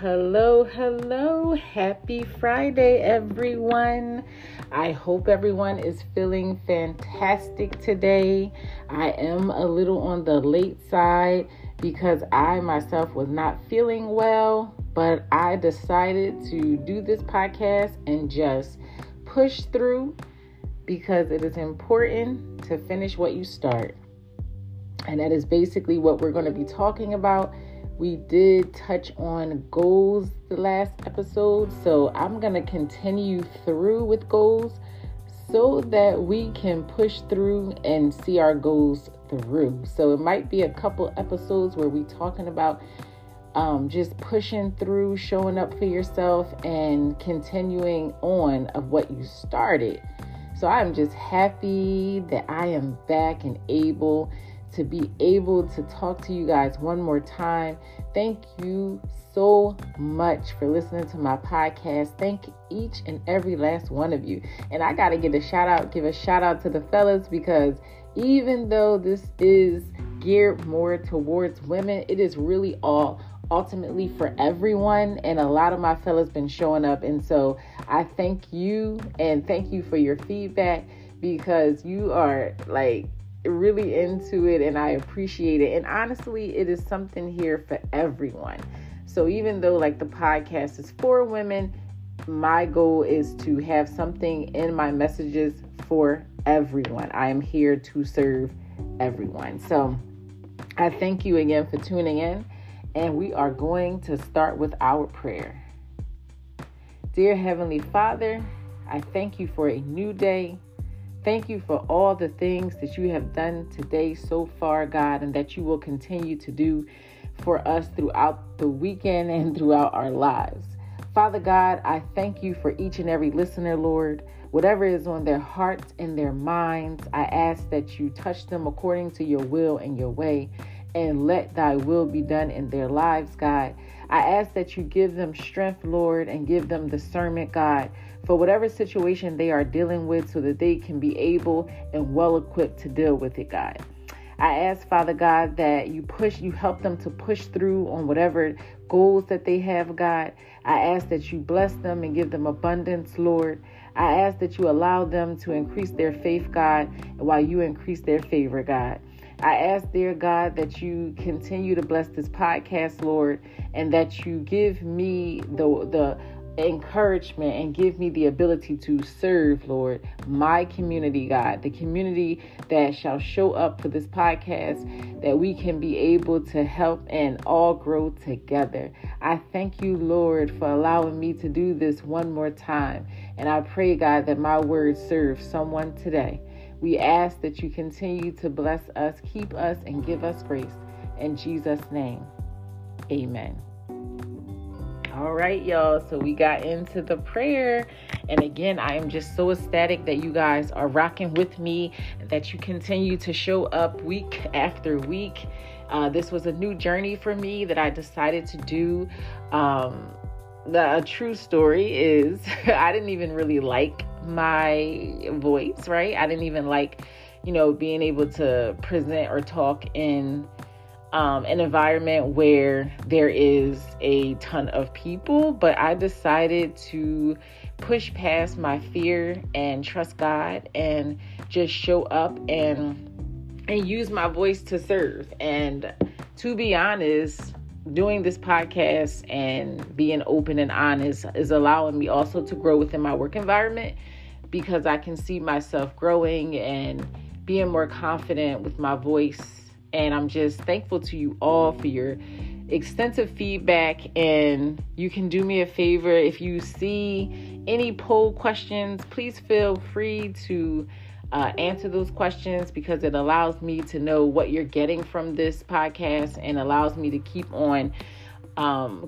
Hello. Happy Friday, everyone. I hope everyone is feeling fantastic today. I am a little on the late side because I myself was not feeling well, but I decided to do this podcast and just push through because it is important to finish what you start. And that is basically what we're going to be talking about. We did touch on goals the last episode, so I'm going to continue through with goals so that we can push through and see our goals through. So it might be a couple episodes where we're talking about just pushing through, showing up for yourself, and continuing on of what you started. So I'm just happy that I am back and able to talk to you guys one more time. Thank you so much for listening to my podcast. Thank each and every last one of you. And I got to give a shout out to the fellas, because even though this is geared more towards women, it is really all ultimately for everyone. And a lot of my fellas been showing up. And so I thank you, and thank you for your feedback, because you are like really into it, and I appreciate it. And honestly, it is something here for everyone. So even though like the podcast is for women, my goal is to have something in my messages for everyone. I am here to serve everyone. So I thank you again for tuning in, and we are going to start with our prayer. Dear Heavenly Father, I thank you for a new day. Thank you for all the things that you have done today so far, God, and that you will continue to do for us throughout the weekend and throughout our lives. Father God, I thank you for each and every listener, Lord. Whatever is on their hearts and their minds, I ask that you touch them according to your will and your way, and let thy will be done in their lives, God. I ask that you give them strength, Lord, and give them discernment, God, for whatever situation they are dealing with, so that they can be able and well equipped to deal with it, God. I ask, Father God, that you help them to push through on whatever goals that they have, God. I ask that you bless them and give them abundance, Lord. I ask that you allow them to increase their faith, God, while you increase their favor, God. I ask, dear God, that you continue to bless this podcast, Lord, and that you give me the encouragement and give me the ability to serve, Lord, my community, God, the community that shall show up for this podcast, that we can be able to help and all grow together. I thank you, Lord, for allowing me to do this one more time. And I pray, God, that my word serves someone today. We ask that you continue to bless us, keep us, and give us grace. In Jesus' name, amen. All right, y'all. So we got into the prayer. And again, I am just so ecstatic that you guys are rocking with me, that you continue to show up week after week. This was a new journey for me that I decided to do. The true story is I didn't even really like my voice, right? I didn't even like, being able to present or talk in an environment where there is a ton of people, but I decided to push past my fear and trust God and just show up and use my voice to serve. And to be honest, doing this podcast and being open and honest is allowing me also to grow within my work environment, because I can see myself growing and being more confident with my voice. And I'm just thankful to you all for your extensive feedback. And you can do me a favor. If you see any poll questions, please feel free to answer those questions, because it allows me to know what you're getting from this podcast and allows me to keep on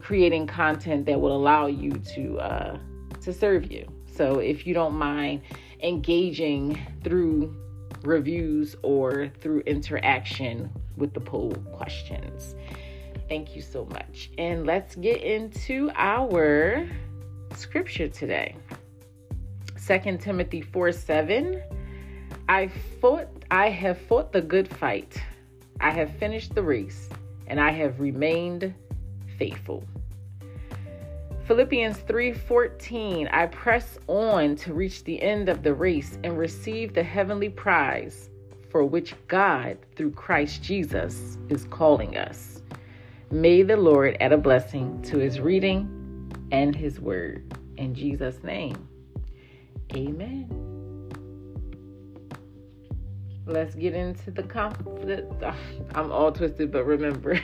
creating content that will allow you to serve you. So if you don't mind engaging through reviews or through interaction with the poll questions. Thank you so much. And let's get into our scripture today. 2 Timothy 4:7. I have fought the good fight. I have finished the race, and I have remained faithful. Philippians 3:14, I press on to reach the end of the race and receive the heavenly prize for which God, through Christ Jesus, is calling us. May the Lord add a blessing to his reading and his word. In Jesus' name, amen. Let's get into the confidence. I'm all twisted, but remember,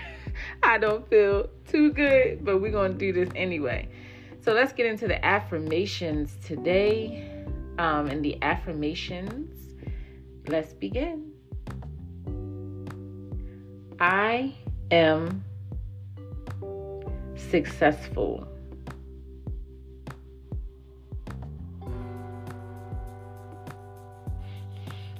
I don't feel too good, but we're going to do this anyway. So let's get into the affirmations today. And the affirmations, let's begin. I am successful.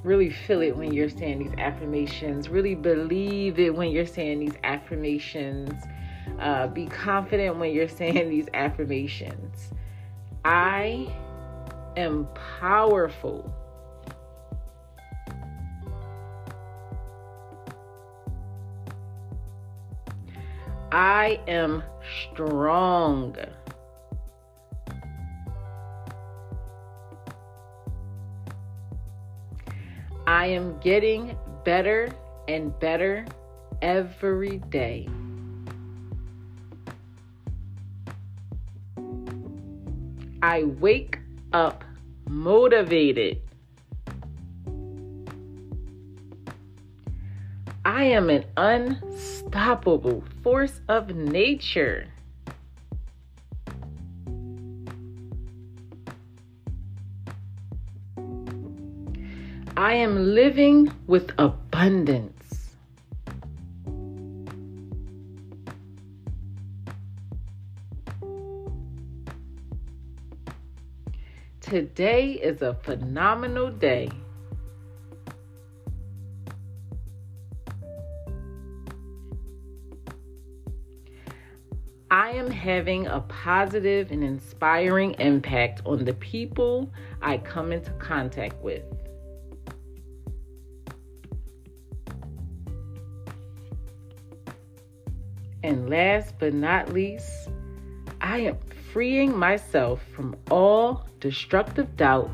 Really feel it when you're saying these affirmations. Really believe it when you're saying these affirmations. Be confident when you're saying these affirmations. I am powerful. I am strong. I am getting better and better every day. I wake up motivated. I am an unstoppable force of nature. I am living with abundance. Today is a phenomenal day. I am having a positive and inspiring impact on the people I come into contact with. And last but not least, I am freeing myself from all destructive doubt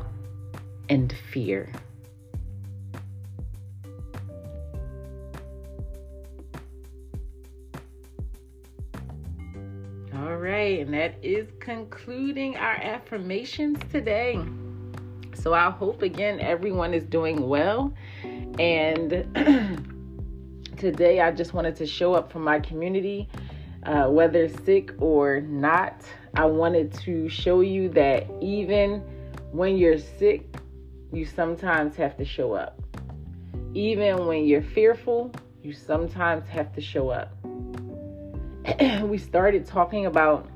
and fear. All right, and that is concluding our affirmations today. So I hope, again, everyone is doing well. And today, I just wanted to show up for my community, whether sick or not. I wanted to show you that even when you're sick, you sometimes have to show up. Even when you're fearful, you sometimes have to show up. We started talking about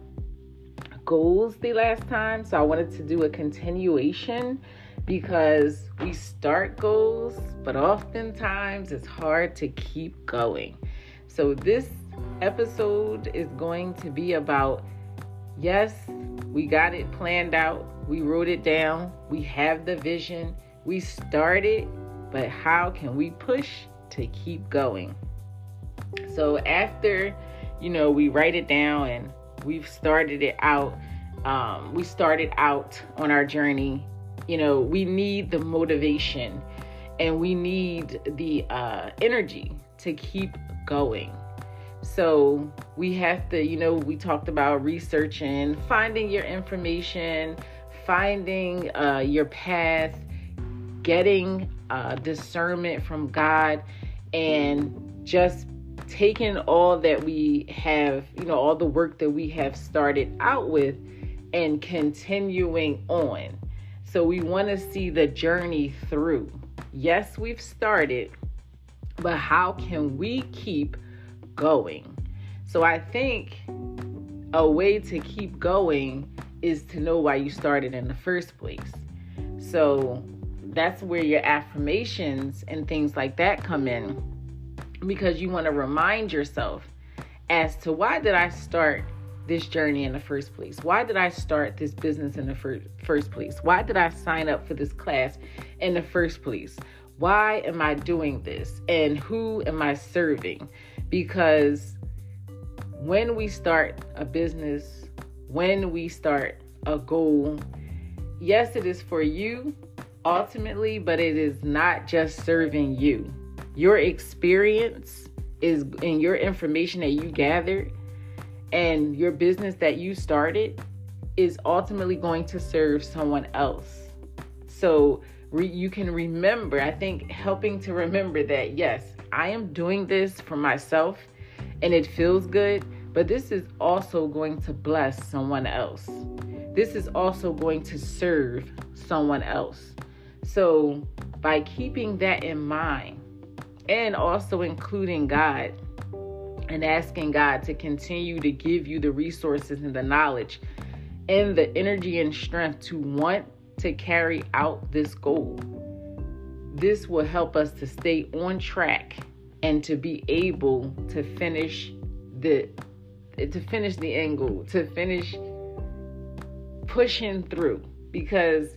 goals the last time, so I wanted to do a continuation, because we start goals, but oftentimes it's hard to keep going. So this episode is going to be about, yes, we got it planned out. We wrote it down. We have the vision. We started, but how can we push to keep going? So after, we write it down and we've started it out. We started out on our journey. We need the motivation and we need the energy to keep going. So we have to, we talked about researching, finding your information, finding your path, getting discernment from God, and just taking all that we have, all the work that we have started out with and continuing on. So we want to see the journey through. Yes, we've started, but how can we keep going? So I think a way to keep going is to know why you started in the first place. So that's where your affirmations and things like that come in, because you want to remind yourself as to, why did I start this journey in the first place? Why did I start this business in the first place? Why did I sign up for this class in the first place? Why am I doing this? And who am I serving? Because when we start a business, when we start a goal, yes, it is for you ultimately, but it is not just serving you. Your experience is, and your information that you gathered and your business that you started is ultimately going to serve someone else. So you can remember, I think, helping to remember that, yes, I am doing this for myself and it feels good, but this is also going to bless someone else. This is also going to serve someone else. So by keeping that in mind and also including God and asking God to continue to give you the resources and the knowledge and the energy and strength to want to carry out this goal, this will help us to stay on track and to be able to finish the end goal, to finish pushing through, because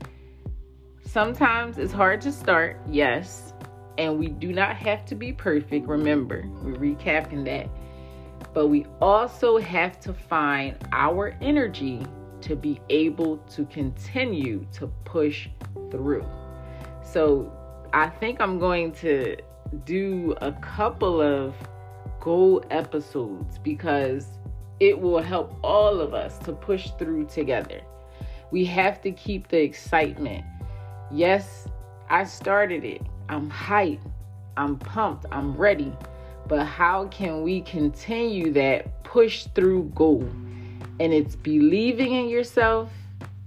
sometimes it's hard to start, yes, and we do not have to be perfect. Remember, we're recapping that, but we also have to find our energy to be able to continue to push through. So I think I'm going to do a couple of goal episodes because it will help all of us to push through together. We have to keep the excitement. Yes, I started it. I'm hyped. I'm pumped. I'm ready. But how can we continue that push through goal? And it's believing in yourself,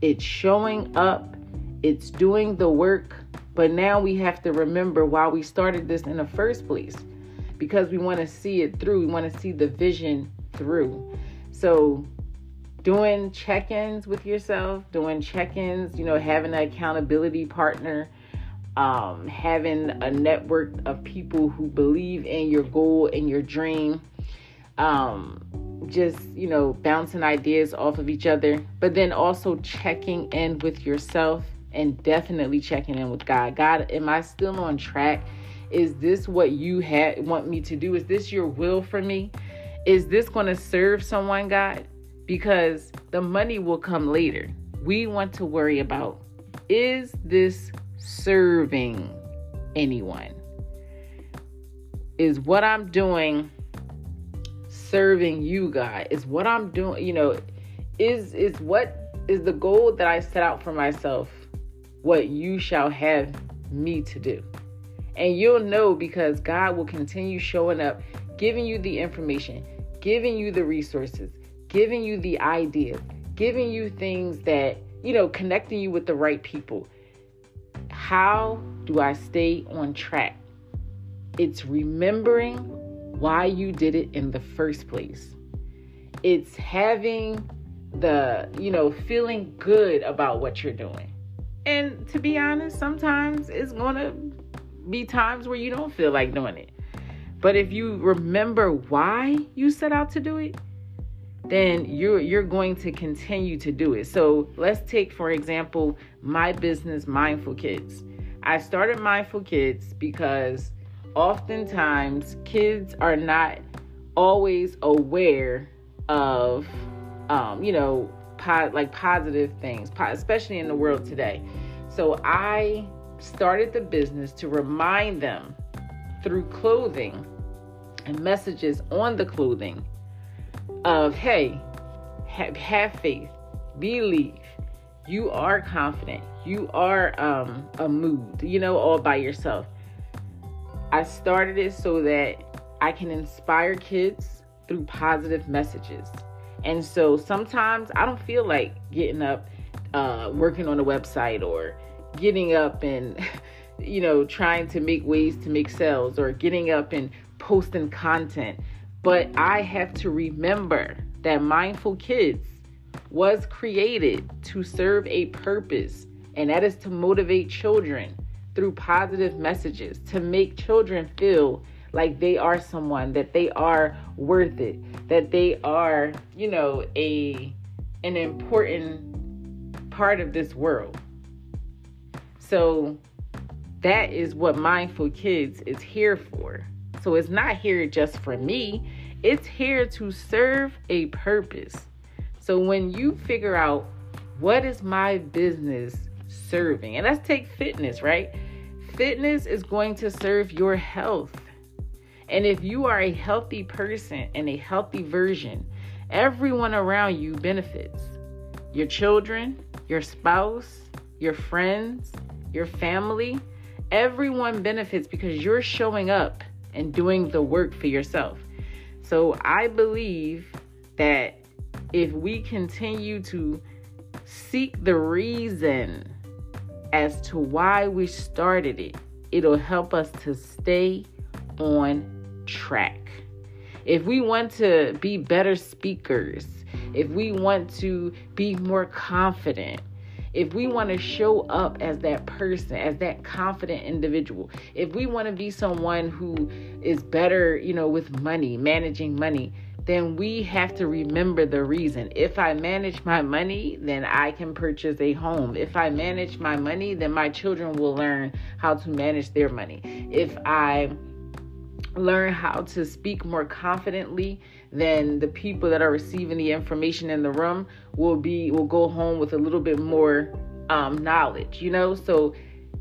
it's showing up, it's doing the work. But now we have to remember why we started this in the first place, because we want to see it through. We want to see the vision through. So doing check-ins with yourself, doing check-ins, having an accountability partner, having a network of people who believe in your goal and your dream, just bouncing ideas off of each other, but then also checking in with yourself and definitely checking in with God. God, am I still on track? Is this what you want me to do? Is this your will for me? Is this going to serve someone, God? Because the money will come later. We want to worry about, is this serving anyone? Is what I'm doing serving you, God? Is what I'm doing, is what is the goal that I set out for myself what you shall have me to do? And you'll know, because God will continue showing up, giving you the information, giving you the resources, giving you the ideas, giving you things that, connecting you with the right people. How do I stay on track? It's remembering why you did it in the first place. It's having the, feeling good about what you're doing. And to be honest, sometimes it's going to be times where you don't feel like doing it. But if you remember why you set out to do it, then you're going to continue to do it. So let's take, for example, my business, Mindful Kids. I started Mindful Kids because oftentimes kids are not always aware of, positive things, especially in the world today. So I started the business to remind them through clothing and messages on the clothing of, hey, have faith, believe, you are confident, you are a mood, all by yourself. I started it so that I can inspire kids through positive messages. And so sometimes I don't feel like getting up, working on a website, or getting up and, trying to make ways to make sales, or getting up and posting content. But I have to remember that Mindful Kids was created to serve a purpose, and that is to motivate children through positive messages, to make children feel like they are someone, that they are worth it, that they are, an important part of this world. So that is what Mindful Kids is here for. So it's not here just for me. It's here to serve a purpose. So when you figure out what is my business serving, and let's take fitness, right? Fitness is going to serve your health. And if you are a healthy person and a healthy version, everyone around you benefits. Your children, your spouse, your friends, your family, everyone benefits because you're showing up and doing the work for yourself. So I believe that if we continue to seek the reason as to why we started it, it'll help us to stay on track. If we want to be better speakers, if we want to be more confident, if we want to show up as that person, as that confident individual, if we want to be someone who is better, with money, managing money, then we have to remember the reason. If I manage my money, then I can purchase a home. If I manage my money, then my children will learn how to manage their money. If I learn how to speak more confidently, then the people that are receiving the information in the room will go home with a little bit more knowledge, So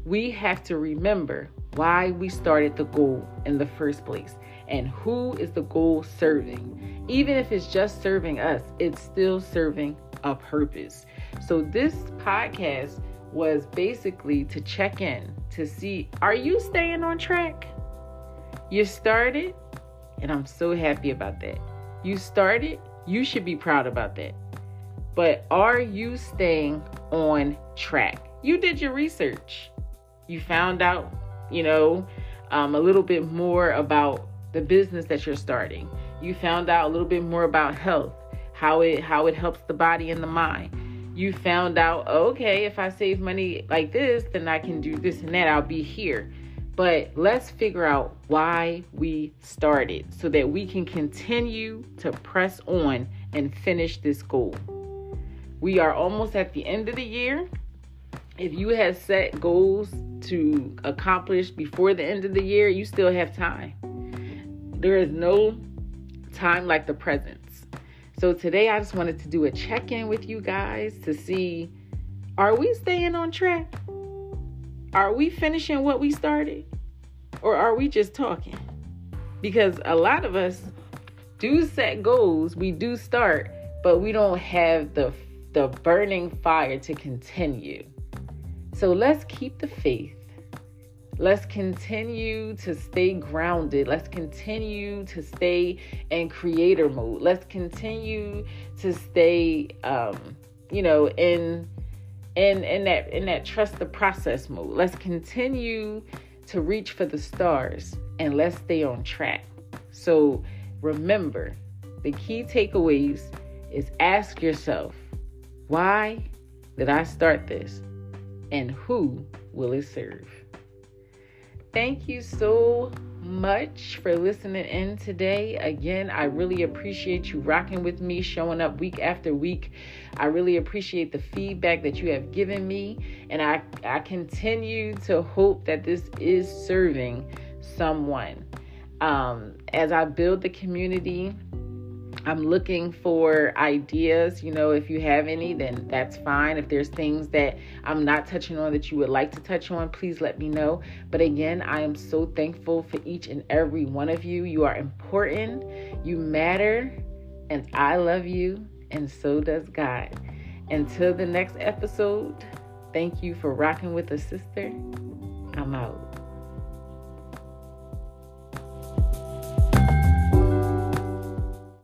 we have to remember why we started the goal in the first place and who is the goal serving. Even if it's just serving us, it's still serving a purpose. So this podcast was basically to check in to see, are you staying on track? You started, and I'm so happy about that. You started, you should be proud about that. But are you staying on track? You did your research. You found out, a little bit more about the business that you're starting. You found out a little bit more about health, how it helps the body and the mind. You found out, okay, if I save money like this, then I can do this and that. I'll be here. But let's figure out why we started so that we can continue to press on and finish this goal. We are almost at the end of the year. If you have set goals to accomplish before the end of the year, you still have time. There is no time like the present. So today I just wanted to do a check-in with you guys to see, are we staying on track? Are we finishing what we started? Or are we just talking? Because a lot of us do set goals, we do start, but we don't have the burning fire to continue. So let's keep the faith. Let's continue to stay grounded. Let's continue to stay in creator mode. Let's continue to stay, in that trust the process mode. Let's continue to reach for the stars and let's stay on track. So remember, the key takeaways is ask yourself, why did I start this? And who will it serve? Thank you so much for listening in today. Again, I really appreciate you rocking with me, showing up week after week. I really appreciate the feedback that you have given me. And I continue to hope that this is serving someone. As I build the community, I'm looking for ideas. If you have any, then that's fine. If there's things that I'm not touching on that you would like to touch on, please let me know. But again, I am so thankful for each and every one of you. You are important, you matter, and I love you, and so does God. Until the next episode, thank you for rocking with us, sister. I'm out.